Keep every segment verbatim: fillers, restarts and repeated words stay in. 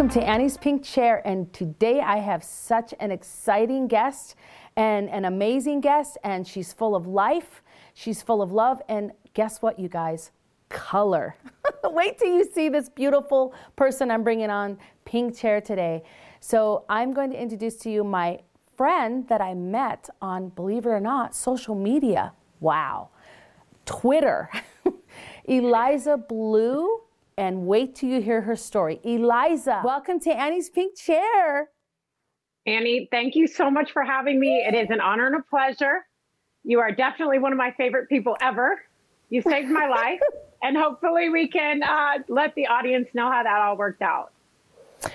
Welcome to Annie's Pink Chair, and today I have such an exciting guest and an amazing guest, and she's full of life, she's full of love, and guess what, you guys? Color. Wait till you see this beautiful person I'm bringing on Pink Chair today. So I'm going to introduce to you my friend that I met on, believe it or not, social media. Wow. Twitter. Eliza Blue. And wait till you hear her story. Eliza, welcome to Annie's Pink Chair. Annie, thank you so much for having me. It is an honor and a pleasure. You are definitely one of my favorite people ever. You saved my life. And hopefully we can uh, let the audience know how that all worked out.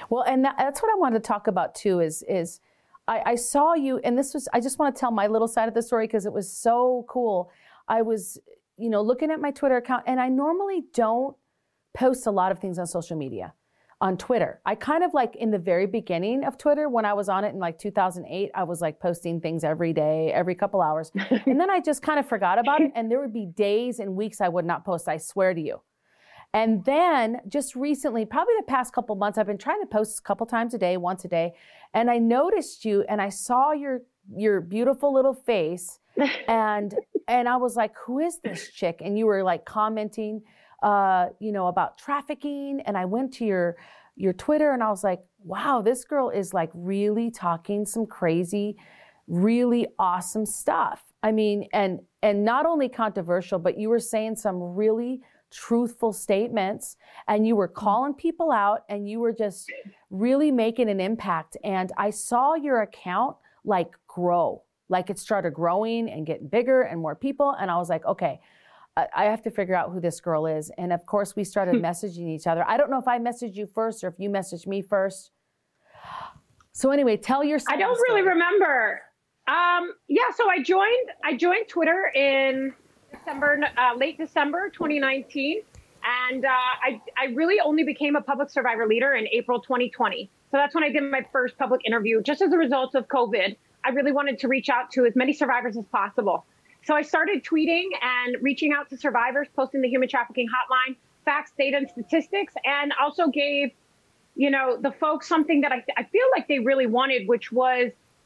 Well, and that, that's what I wanted to talk about too is, is I, I saw you, and this was, I just want to tell my little side of the story because it was so cool. I was, you know, looking at my Twitter account, and I normally don't post a lot of things on social media, on Twitter. I kind of like in the very beginning of Twitter, when I was on it in like two thousand eight, I was like posting things every day, every couple hours. And then I just kind of forgot about it. And there would be days and weeks I would not post, I swear to you. And then just recently, probably the past couple months, I've been trying to post a couple times a day, once a day. And I noticed you and I saw your your beautiful little face. And, and I was like, who is this chick? And you were like commenting Uh, you know, about trafficking. And I went to your your Twitter and I was like, wow, this girl is like really talking some crazy, really awesome stuff. I mean, and and not only controversial, but you were saying some really truthful statements and you were calling people out and you were just really making an impact. And I saw your account like grow, like it started growing and getting bigger and more people. And I was like, okay, I have to figure out who this girl is. And of course, we started messaging each other. I don't know if I messaged you first or if you messaged me first. So anyway, tell your story. I don't really remember. Um, yeah, so I joined I joined Twitter in December, uh, late December twenty nineteen. And uh, I, I really only became a public survivor leader in April twenty twenty. So that's when I did my first public interview. Just as a result of COVID, I really wanted to reach out to as many survivors as possible. So I started tweeting and reaching out to survivors, posting the human trafficking hotline, facts, data, and statistics, and also gave, you know, the folks something that I, I feel like they really wanted, which was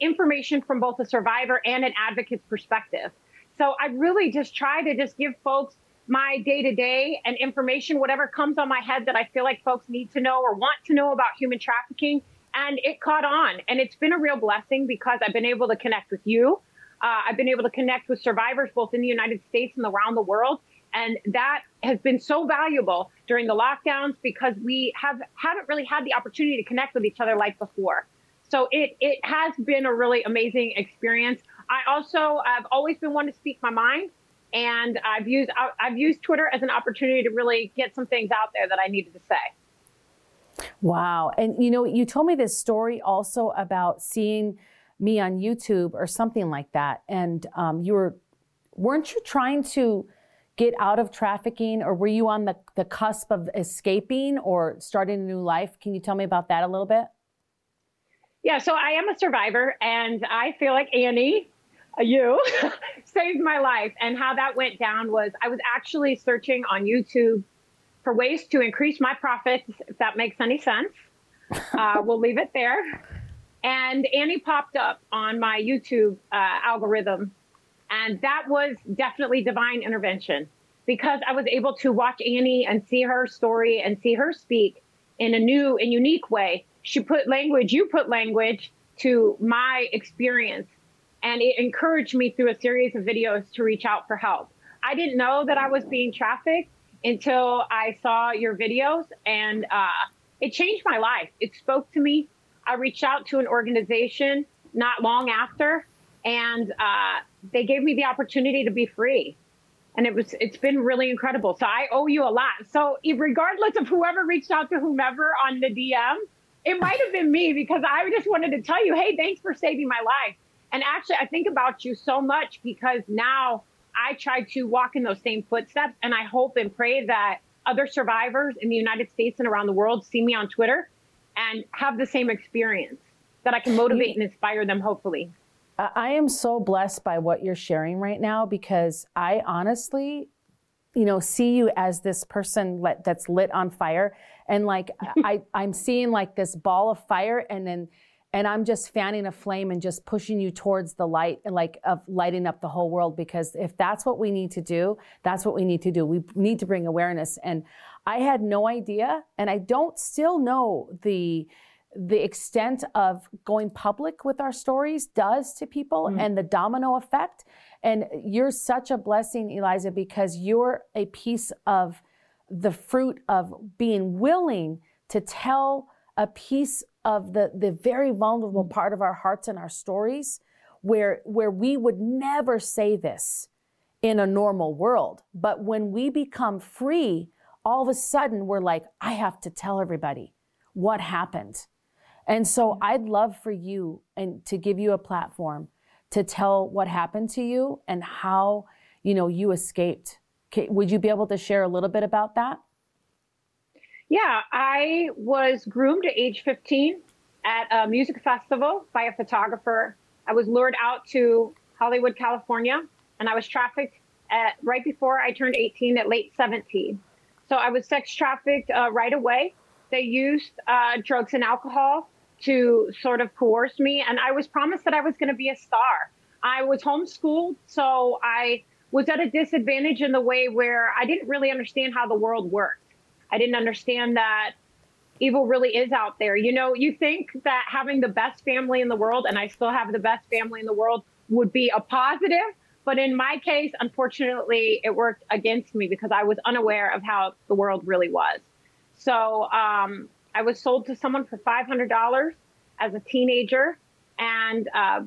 information from both a survivor and an advocate's perspective. So I really just try to just give folks my day-to-day and information, whatever comes on my head that I feel like folks need to know or want to know about human trafficking. And it caught on. And it's been a real blessing because I've been able to connect with you. Uh, I've been able to connect with survivors both in the United States and around the world. And that has been so valuable during the lockdowns because we have, haven't really had the opportunity to connect with each other like before. So it, it has been a really amazing experience. I also, I've always been one to speak my mind. And I've used, I've used Twitter as an opportunity to really get some things out there that I needed to say. Wow. And, you know, you told me this story also about seeing me on YouTube or something like that. And um, you were, weren't you trying to get out of trafficking, or were you on the, the cusp of escaping or starting a new life? Can you tell me about that a little bit? Yeah, so I am a survivor, and I feel like Annie, you, saved my life. And how that went down was I was actually searching on YouTube for ways to increase my profits, if that makes any sense. Uh, we'll leave it there. And Annie popped up on my YouTube uh, algorithm, and that was definitely divine intervention because I was able to watch Annie and see her story and see her speak in a new and unique way. She put language, you put language to my experience, and it encouraged me through a series of videos to reach out for help. I didn't know that I was being trafficked until I saw your videos, and uh, it changed my life. It spoke to me. I reached out to an organization not long after, and uh, they gave me the opportunity to be free. And it was, it's been really incredible. So I owe you a lot. So regardless of whoever reached out to whomever on the D M, it might have been me because I just wanted to tell you, hey, thanks for saving my life. And actually, I think about you so much because now I try to walk in those same footsteps. And I hope and pray that other survivors in the United States and around the world see me on Twitter and have the same experience, that I can motivate and inspire them, hopefully. I am so blessed by what you're sharing right now because I honestly you know, see you as this person let, that's lit on fire. And like, I, I'm seeing like this ball of fire, and then, and I'm just fanning a flame and just pushing you towards the light, and like of lighting up the whole world. Because if that's what we need to do, that's what we need to do. We need to bring awareness. And I had no idea, and I don't still know the, the extent of going public with our stories does to people, mm-hmm. and the domino effect. And you're such a blessing, Eliza, because you're a piece of the fruit of being willing to tell a piece of the, the very vulnerable part of our hearts and our stories, where, where we would never say this in a normal world. But when we become free, all of a sudden we're like, I have to tell everybody what happened. And so I'd love for you and to give you a platform to tell what happened to you and how, you know, you escaped. Would you be able to share a little bit about that? Yeah, I was groomed at age fifteen at a music festival by a photographer. I was lured out to Hollywood, California, and I was trafficked at, right before I turned eighteen, at late seventeen. So I was sex trafficked uh, right away. They used uh, drugs and alcohol to sort of coerce me. And I was promised that I was going to be a star. I was homeschooled, so I was at a disadvantage in the way where I didn't really understand how the world worked. I didn't understand that evil really is out there. You know, you think that having the best family in the world, and I still have the best family in the world, would be a positive. But in my case, unfortunately, it worked against me because I was unaware of how the world really was. So um, I was sold to someone for five hundred dollars as a teenager, and uh,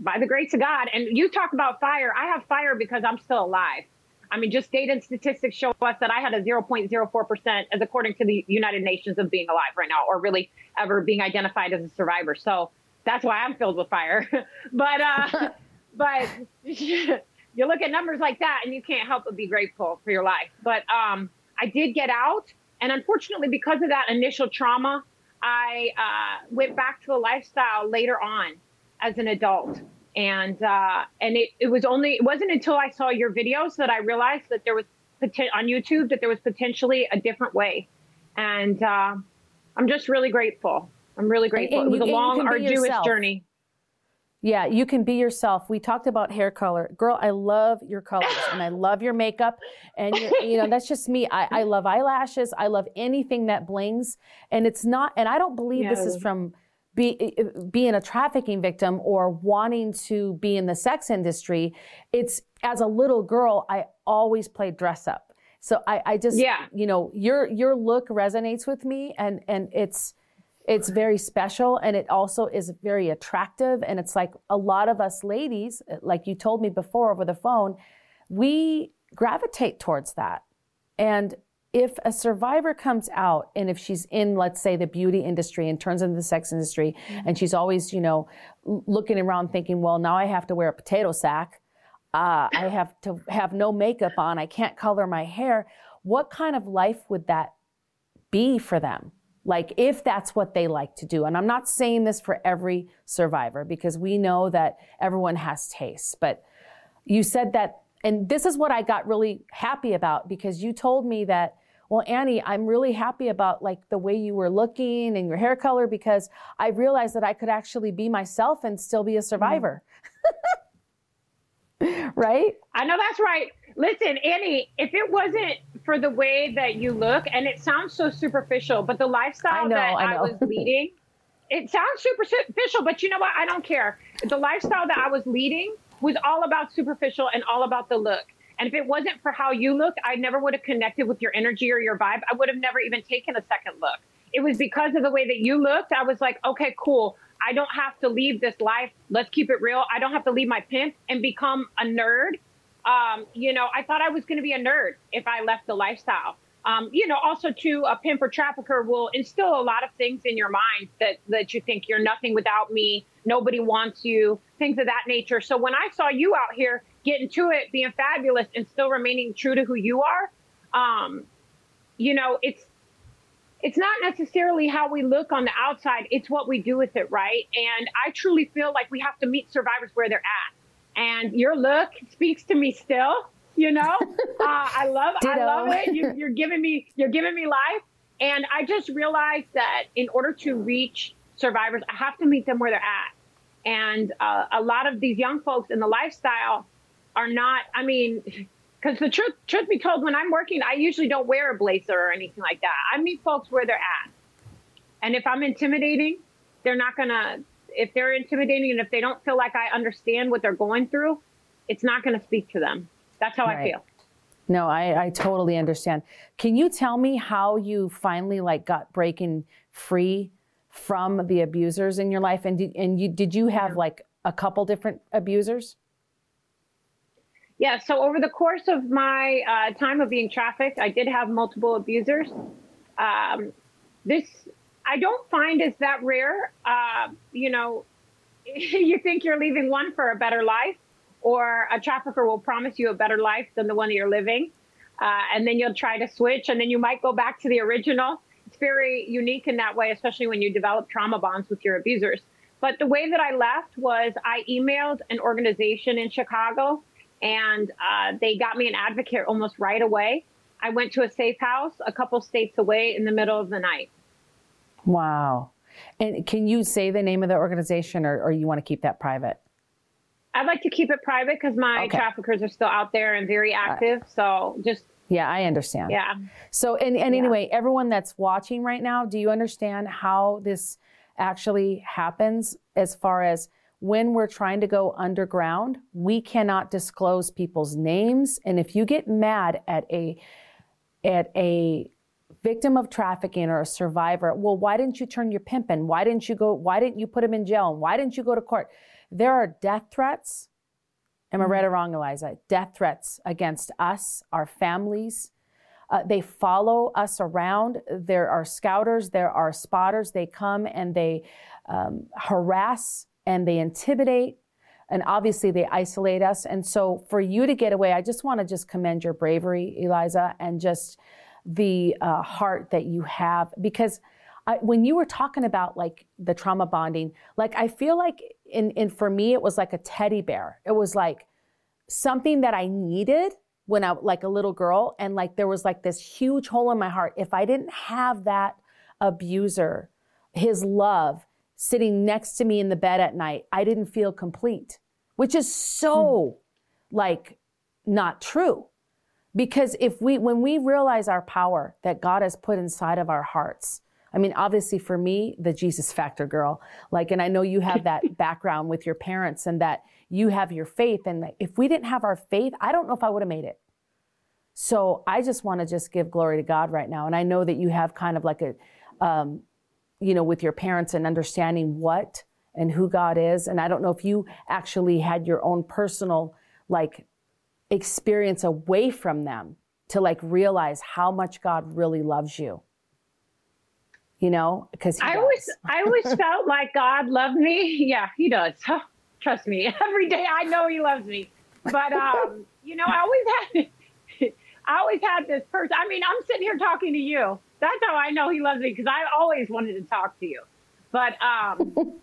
by the grace of God, and you talk about fire, I have fire because I'm still alive. I mean, just data and statistics show us that I had a zero point zero four percent as according to the United Nations of being alive right now, or really ever being identified as a survivor. So that's why I'm filled with fire. but uh, but you look at numbers like that and you can't help but be grateful for your life. But um, I did get out. And unfortunately, because of that initial trauma, I uh, went back to a lifestyle later on as an adult. And uh, and it, it was only it wasn't until I saw your videos that I realized that there was poten- on YouTube that there was potentially a different way. And uh, I'm just really grateful. I'm really grateful. And, and it was you, a long, arduous journey. Yeah, you can be yourself. We talked about hair color. Girl, I love your colors and I love your makeup. And, your, you know, that's just me. I, I love eyelashes. I love anything that blings. And it's not, and I don't believe no. this is from be, being a trafficking victim or wanting to be in the sex industry. It's as a little girl, I always played dress up. So I, I just, yeah. you know, your your look resonates with me, and and it's, it's very special, and it also is very attractive. And it's like a lot of us ladies, like you told me before over the phone, we gravitate towards that. And if a survivor comes out, and if she's in, let's say, the beauty industry and turns into the sex industry, mm-hmm. and she's always, you know, looking around thinking, well, now I have to wear a potato sack. Uh, I have to have no makeup on. I can't color my hair. What kind of life would that be for them? Like, if that's what they like to do. And I'm not saying this for every survivor, because we know that everyone has tastes. But you said that, and this is what I got really happy about, because you told me that, well, Annie, I'm really happy about like the way you were looking and your hair color, because I realized that I could actually be myself and still be a survivor. Mm-hmm. Right? I know that's right. Listen, Annie, if it wasn't for the way that you look, and it sounds so superficial, but the lifestyle I know, that I, know. I was leading, it sounds superficial, but you know what? I don't care. The lifestyle that I was leading was all about superficial and all about the look. And if it wasn't for how you look, I never would have connected with your energy or your vibe. I would have never even taken a second look. It was because of the way that you looked. I was like, okay, cool. I don't have to leave this life. Let's keep it real. I don't have to leave my pimp and become a nerd. Um, you know, I thought I was going to be a nerd if I left the lifestyle. Um, you know, also too, a pimp or trafficker will instill a lot of things in your mind that, that you think you're nothing without me, nobody wants you, things of that nature. So when I saw you out here getting to it, being fabulous and still remaining true to who you are, um, you know, it's, it's not necessarily how we look on the outside. It's what we do with it. Right. And I truly feel like we have to meet survivors where they're at. And your look speaks to me still. you know, uh, I love, Ditto. I love it. You, you're giving me, you're giving me life. And I just realized that in order to reach survivors, I have to meet them where they're at. And uh, a lot of these young folks in the lifestyle are not, I mean, because the truth, truth be told, when I'm working, I usually don't wear a blazer or anything like that. I meet folks where they're at. And if I'm intimidating, they're not going to, if they're intimidating and if they don't feel like I understand what they're going through, it's not going to speak to them. That's how right. I feel. No, I, I totally understand. Can you tell me how you finally like got breaking free from the abusers in your life? And did, and you, did you have yeah. like a couple different abusers? Yeah. So over the course of my uh, time of being trafficked, I did have multiple abusers. Um, this I don't find is that rare. Uh, you know, you think you're leaving one for a better life, or a trafficker will promise you a better life than the one that you're living. Uh, and then you'll try to switch, and then you might go back to the original. It's very unique in that way, especially when you develop trauma bonds with your abusers. But the way that I left was I emailed an organization in Chicago, and uh, they got me an advocate almost right away. I went to a safe house a couple states away in the middle of the night. Wow. And can you say the name of the organization, or, or you want to keep that private? I'd like to keep it private because my okay. traffickers are still out there and very active. So just. Yeah, I understand. Yeah. So, and, and yeah. anyway, everyone that's watching right now, do you understand how this actually happens as far as when we're trying to go underground, we cannot disclose people's names. And if you get mad at a, at a, victim of trafficking or a survivor, well, why didn't you turn your pimp in? Why didn't you go, why didn't you put him in jail? And why didn't you go to court? There are death threats. Am I right or wrong, Eliza? Death threats against us, our families. Uh, they follow us around. There are scouters, there are spotters. They come and they um, harass and they intimidate. And obviously they isolate us. And so for you to get away, I just want to just commend your bravery, Eliza, and just the uh, heart that you have, because I, when you were talking about like the trauma bonding, like I feel like in, in for me, it was like a teddy bear. It was like something that I needed when I like a little girl. And like, there was like this huge hole in my heart. If I didn't have that abuser, his love sitting next to me in the bed at night, I didn't feel complete, which is so mm. like not true. Because if we, when we realize our power that God has put inside of our hearts, I mean, obviously for me, the Jesus factor, girl, like, and I know you have that background with your parents and that you have your faith. And if we didn't have our faith, I don't know if I would have made it. So I just want to just give glory to God right now. And I know that you have kind of like a, um, you know, with your parents and understanding what and who God is. And I don't know if you actually had your own personal, like, experience away from them to like realize how much God really loves you, you know, because I does. always, I always felt like God loved me. Yeah, he does. Oh, trust me. Every day I know he loves me, but, um, you know, I always had, I always had this person. I mean, I'm sitting here talking to you. That's how I know he loves me. Cause I always wanted to talk to you, but, um,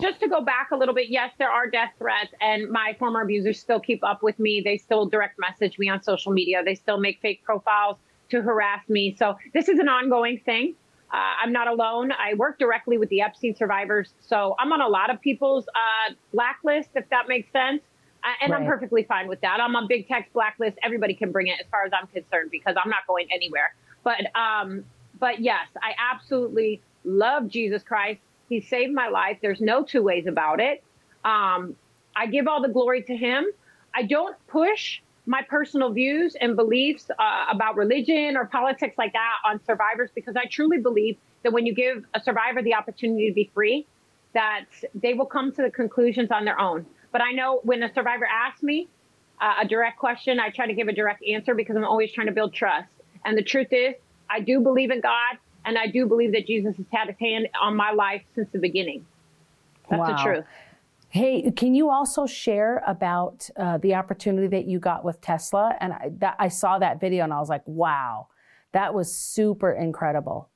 just to go back a little bit, yes, there are death threats, and my former abusers still keep up with me. They still direct message me on social media. They still make fake profiles to harass me. So this is an ongoing thing. Uh, I'm not alone. I work directly with the Epstein survivors. So I'm on a lot of people's uh, blacklist, if that makes sense. Uh, and right. I'm perfectly fine with that. I'm on big tech's blacklist. Everybody can bring it as far as I'm concerned, because I'm not going anywhere. But, um, but yes, I absolutely love Jesus Christ. He saved my life. There's no two ways about it. Um, I give all the glory to him. I don't push my personal views and beliefs uh, about religion or politics like that on survivors, because I truly believe that when you give a survivor the opportunity to be free, that they will come to the conclusions on their own. But I know when a survivor asks me uh, a direct question, I try to give a direct answer, because I'm always trying to build trust. And the truth is, I do believe in God. And I do believe that Jesus has had his hand on my life since the beginning. That's wow. the truth. Hey, can you also share about uh, the opportunity that you got with Tesla? And I, that, I saw that video and I was like, wow, that was super incredible.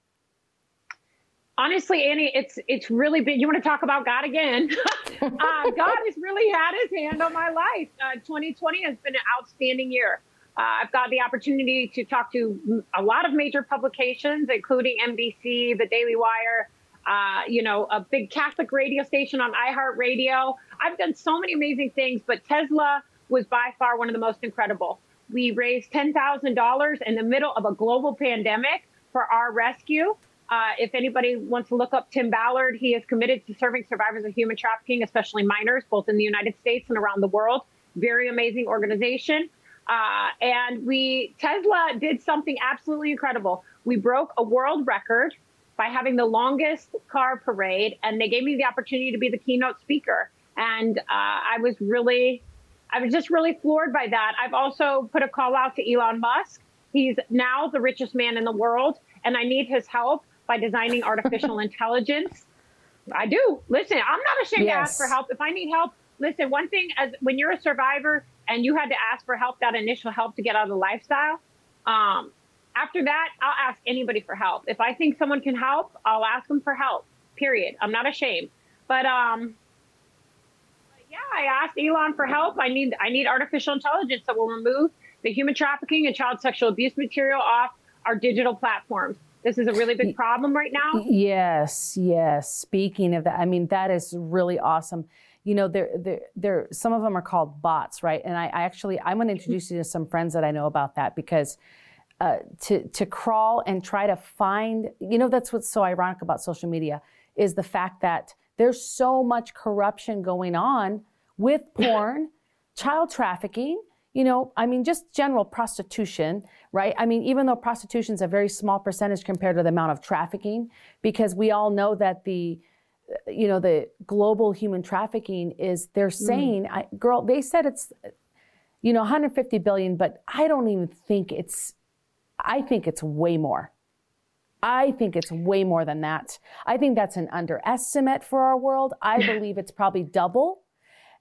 honestly, Annie, it's it's really been, you want to talk about God again? uh, God has really had his hand on my life. Uh, twenty twenty has been an outstanding year. Uh, I've got the opportunity to talk to a lot of major publications, including N B C, The Daily Wire, uh, you know, a big Catholic radio station on iHeartRadio. I've done so many amazing things, but Tesla was by far one of the most incredible. We raised ten thousand dollars in the middle of a global pandemic for our rescue. Uh, if anybody wants to look up Tim Ballard, he is committed to serving survivors of human trafficking, especially minors, both in the United States and around the world. Very amazing organization. Uh, and we, Tesla did something absolutely incredible. We broke a world record by having the longest car parade, and they gave me the opportunity to be the keynote speaker. And uh, I was really... I was just really floored by that. I've also put a call out to Elon Musk. He's now the richest man in the world, and I need his help by designing artificial intelligence. I do. Listen, I'm not ashamed yes. to ask for help. If I need help, listen, one thing, as when you're a survivor and you had to ask for help, that initial help to get out of the lifestyle, um, after that, I'll ask anybody for help. If I think someone can help, I'll ask them for help, period. I'm not ashamed. But, um... yeah, I asked Elon for help. I need I need artificial intelligence that will remove the human trafficking and child sexual abuse material off our digital platforms. This is a really big problem right now. Yes, yes. Speaking of that, I mean, that is really awesome. You know, there, there, there. Some of them are called bots, right? And I, I actually, I'm going to introduce you to some friends that I know about that, because uh, to to crawl and try to find, you know, that's what's so ironic about social media, is the fact that there's so much corruption going on with porn, child trafficking, you know, I mean, just general prostitution, right? I mean, even though prostitution is a very small percentage compared to the amount of trafficking, because we all know that the, you know, the global human trafficking is, they're saying, mm. I, girl, they said it's, you know, one hundred fifty billion, but I don't even think it's, I think it's way more. I think it's way more than that. I think that's an underestimate for our world. I believe it's probably double.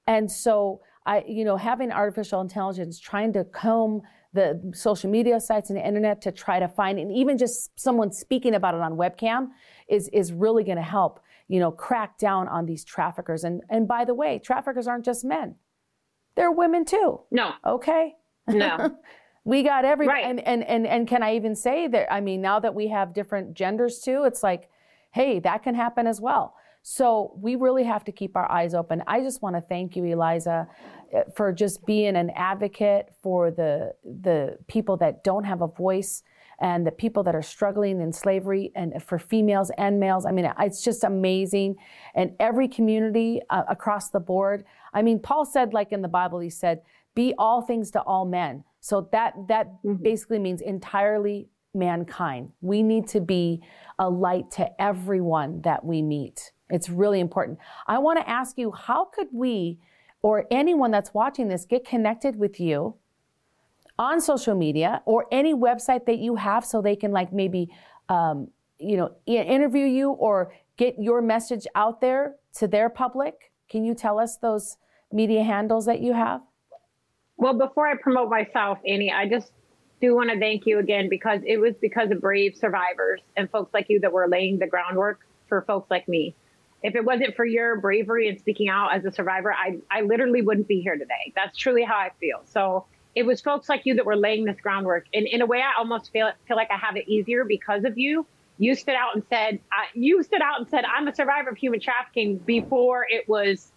And so, I, you know, having artificial intelligence, trying to comb the social media sites and the internet to try to find, and even just someone speaking about it on webcam is, is really going to help, you know, crack down on these traffickers. And, and by the way, traffickers aren't just men. They're women too. No. Okay. No. We got everybody, right. and, and, and, and can I even say that, I mean, now that we have different genders too, it's like, hey, that can happen as well. So we really have to keep our eyes open. I just want to thank you, Eliza, for just being an advocate for the, the people that don't have a voice and the people that are struggling in slavery, and for females and males. I mean, it's just amazing. And every community uh, across the board. I mean, Paul said, like in the Bible, he said, be all things to all men. So that that mm-hmm. basically means entirely mankind. We need to be a light to everyone that we meet. It's really important. I want to ask you, how could we, or anyone that's watching this, get connected with you on social media or any website that you have, so they can like maybe um, you know, interview you or get your message out there to their public? Can you tell us those media handles that you have? Well, before I promote myself, Annie, I just do want to thank you again, because it was because of brave survivors and folks like you that were laying the groundwork for folks like me. If it wasn't for your bravery and speaking out as a survivor, I, I literally wouldn't be here today. That's truly how I feel. So it was folks like you that were laying this groundwork. And in a way, I almost feel, feel like I have it easier because of you. You stood out and said, uh, you stood out and said, I'm a survivor of human trafficking before it was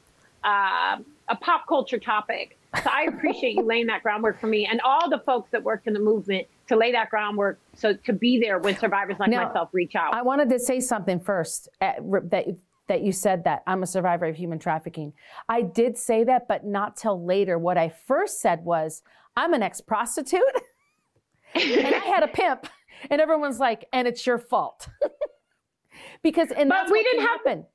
uh, a pop culture topic. So I appreciate you laying that groundwork for me and all the folks that worked in the movement to lay that groundwork, so to be there when survivors like now, myself reach out. I wanted to say something first uh, that, that you said that I'm a survivor of human trafficking. I did say that, but not till later. What I first said was, I'm an ex-prostitute and I had a pimp, and everyone's like, and it's your fault. Because and but that's we what didn't happen. Have,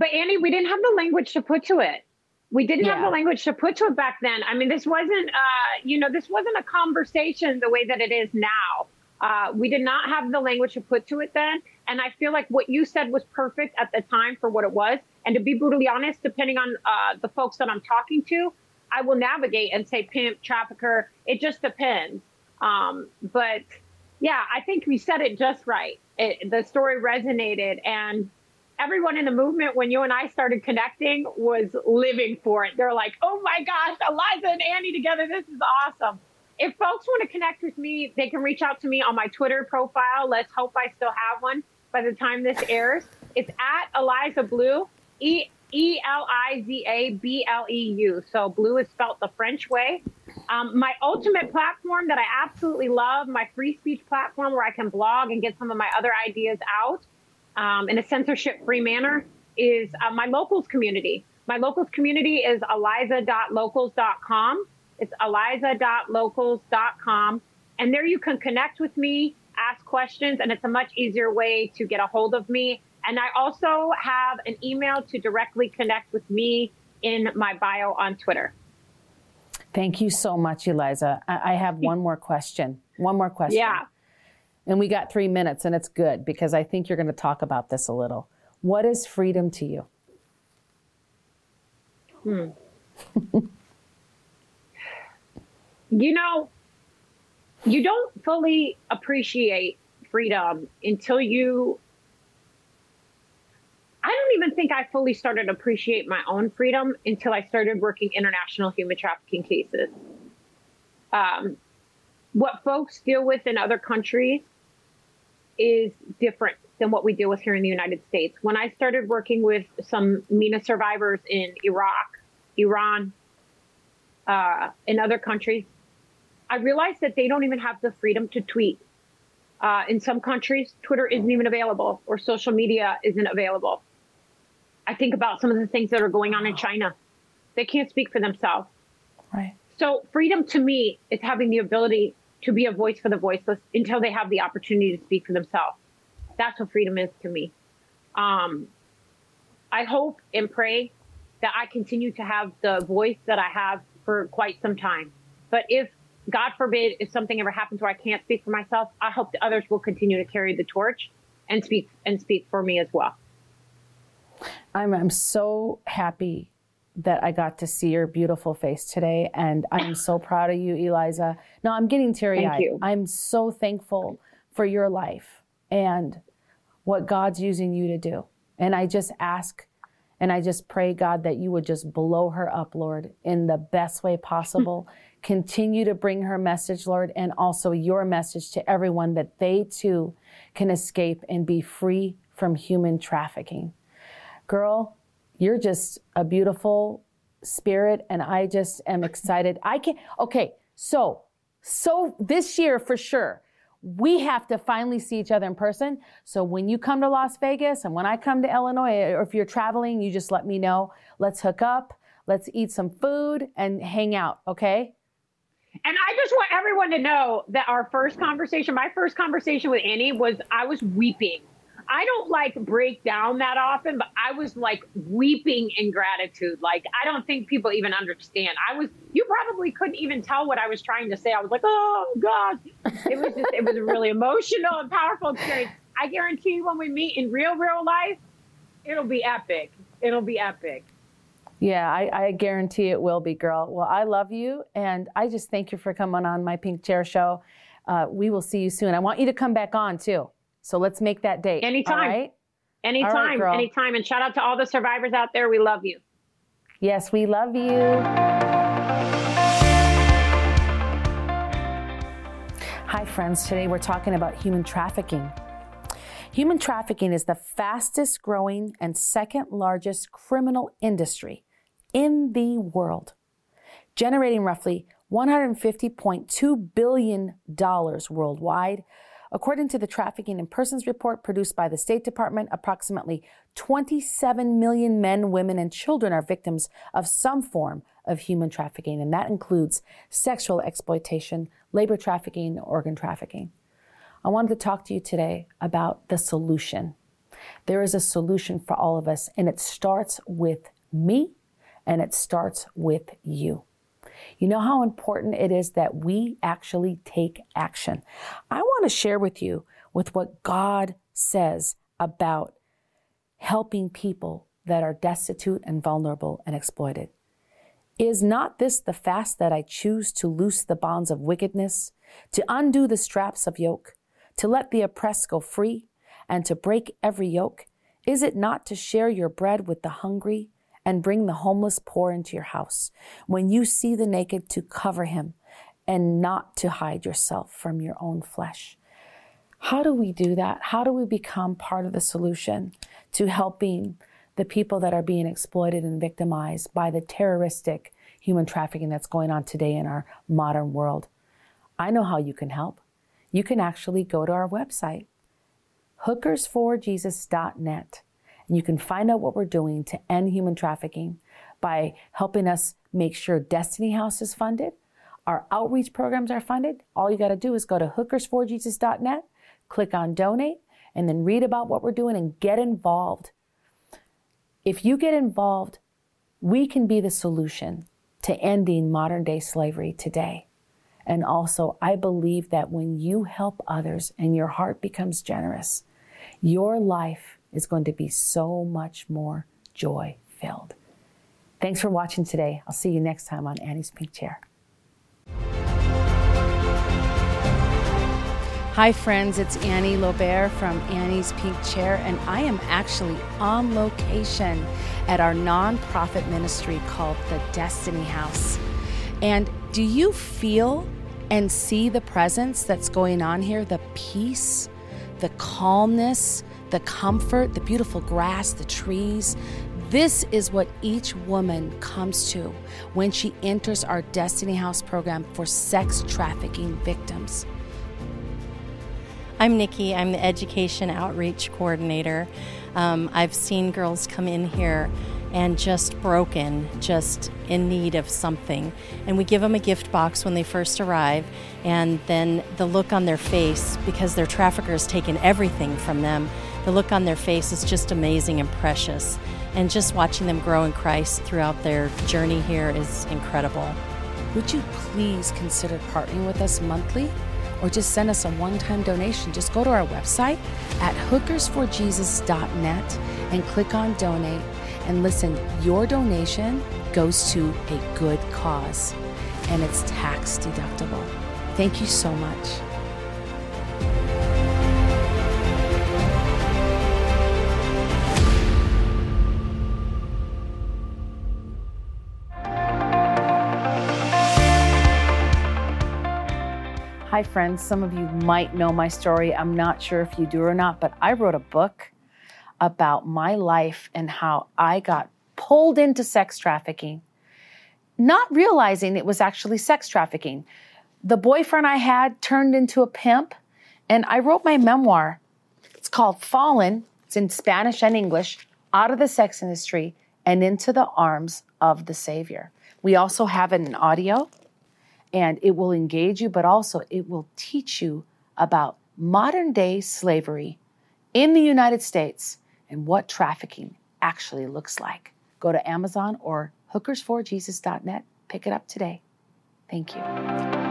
but Annie, we didn't have the language to put to it. We didn't yeah. have the language to put to it back then. I mean, this wasn't, uh, you know, this wasn't a conversation the way that it is now. Uh, we did not have the language to put to it then. And I feel like what you said was perfect at the time for what it was. And to be brutally honest, depending on uh, the folks that I'm talking to, I will navigate and say pimp, trafficker. It just depends. Um, but yeah, I think we said it just right. It, the story resonated, and everyone in the movement, when you and I started connecting, was living for it. They're like, oh my gosh, Eliza and Annie together, this is awesome. If folks want to connect with me, they can reach out to me on my Twitter profile. Let's hope I still have one by the time this airs. It's at Eliza Blue, E L I Z A B L E U. So Blue is spelt the French way. Um, my ultimate platform that I absolutely love, my free speech platform where I can blog and get some of my other ideas out um, in a censorship-free manner, is uh, my Locals community. My Locals community is eliza dot locals dot com. It's eliza dot locals dot com. And there you can connect with me, ask questions, and it's a much easier way to get a hold of me. And I also have an email to directly connect with me in my bio on Twitter. Thank you so much, Eliza. I, I have one more question. One more question. Yeah. And we got three minutes, and it's good because I think you're going to talk about this a little. What is freedom to you? Hmm. You know, you don't fully appreciate freedom until you... I don't even think I fully started to appreciate my own freedom until I started working international human trafficking cases. Um, what folks deal with in other countries is different than what we deal with here in the United States. When I started working with some MENA survivors in Iraq, Iran, uh, in other countries, I realized that they don't even have the freedom to tweet. Uh, in some countries, Twitter isn't even available, or social media isn't available. I think about some of the things that are going on in China. They can't speak for themselves. Right. So freedom to me is having the ability to be a voice for the voiceless until they have the opportunity to speak for themselves. That's what freedom is to me. Um, I hope and pray that I continue to have the voice that I have for quite some time. But if, God forbid, if something ever happens where I can't speak for myself, I hope that others will continue to carry the torch and speak and speak for me as well. I'm I'm so happy that I got to see your beautiful face today. And I'm so proud of you, Eliza. No, I'm getting teary-eyed. Thank you. I'm so thankful for your life and what God's using you to do. And I just ask and I just pray, God, that you would just blow her up, Lord, in the best way possible. Continue to bring her message, Lord, and also your message to everyone that they too can escape and be free from human trafficking. Girl, you're just a beautiful spirit, and I just am excited. I can okay, so, so this year for sure, we have to finally see each other in person. So when you come to Las Vegas and when I come to Illinois, or if you're traveling, you just let me know. Let's hook up, let's eat some food and hang out, okay? And I just want everyone to know that our first conversation, my first conversation with Annie was, I was weeping. I don't like break down that often, but I was like weeping in gratitude. Like, I don't think people even understand. I was, you probably couldn't even tell what I was trying to say. I was like, oh God, it was just, it was a really emotional and powerful experience. I guarantee you when we meet in real, real life, it'll be epic. It'll be epic. Yeah, I, I guarantee it will be, girl. Well, I love you, and I just thank you for coming on my Pink Chair show. Uh, we will see you soon. I want you to come back on, too. So let's make that date. Anytime. All right? Anytime. All right, girl. Anytime. And shout out to all the survivors out there. We love you. Yes, we love you. Hi, friends. Today we're talking about human trafficking. Human trafficking is the fastest growing and second largest criminal industry in the world, generating roughly one hundred fifty point two billion dollars worldwide. According to the Trafficking in Persons Report produced by the State Department, approximately twenty-seven million men, women, and children are victims of some form of human trafficking, and that includes sexual exploitation, labor trafficking, organ trafficking. I wanted to talk to you today about the solution. There is a solution for all of us, and it starts with me, and it starts with you. You know how important it is that we actually take action. I want to share with you with what God says about helping people that are destitute and vulnerable and exploited. Is not this the fast that I choose to loose the bonds of wickedness, to undo the straps of yoke, to let the oppressed go free, and to break every yoke? Is it not to share your bread with the hungry, and bring the homeless poor into your house? When you see the naked, to cover him, and not to hide yourself from your own flesh." How do we do that? How do we become part of the solution to helping the people that are being exploited and victimized by the terroristic human trafficking that's going on today in our modern world? I know how you can help. You can actually go to our website, hookers for jesus dot net, and you can find out what we're doing to end human trafficking by helping us make sure Destiny House is funded, our outreach programs are funded. All you got to do is go to hookers for jesus dot net, click on donate, and then read about what we're doing and get involved. If you get involved, we can be the solution to ending modern day slavery today. And also, I believe that when you help others and your heart becomes generous, your life is going to be so much more joy filled. Thanks for watching today. I'll see you next time on Annie's Pink Chair. Hi friends, it's Annie Lobert from Annie's Pink Chair, and I am actually on location at our nonprofit ministry called The Destiny House. And do you feel and see the presence that's going on here? The peace, the calmness, the comfort, the beautiful grass, the trees. This is what each woman comes to when she enters our Destiny House program for sex trafficking victims. I'm Nikki. I'm the Education Outreach Coordinator. Um, I've seen girls come in here and just broken, just in need of something. And we give them a gift box when they first arrive, and then the look on their face, because their trafficker's taken everything from them, the look on their face is just amazing and precious. And just watching them grow in Christ throughout their journey here is incredible. Would you please consider partnering with us monthly? Or just send us a one-time donation. Just go to our website at hookers for jesus dot net and click on donate. And listen, your donation goes to a good cause, and it's tax deductible. Thank you so much. Hi friends, some of you might know my story. I'm not sure if you do or not, but I wrote a book about my life and how I got pulled into sex trafficking, not realizing it was actually sex trafficking. The boyfriend I had turned into a pimp, and I wrote my memoir. It's called Fallen. It's in Spanish and English, Out of the Sex Industry and Into the Arms of the Savior. We also have it in audio. And it will engage you, but also it will teach you about modern day slavery in the United States and what trafficking actually looks like. Go to Amazon or hookers for jesus dot net. Pick it up today. Thank you.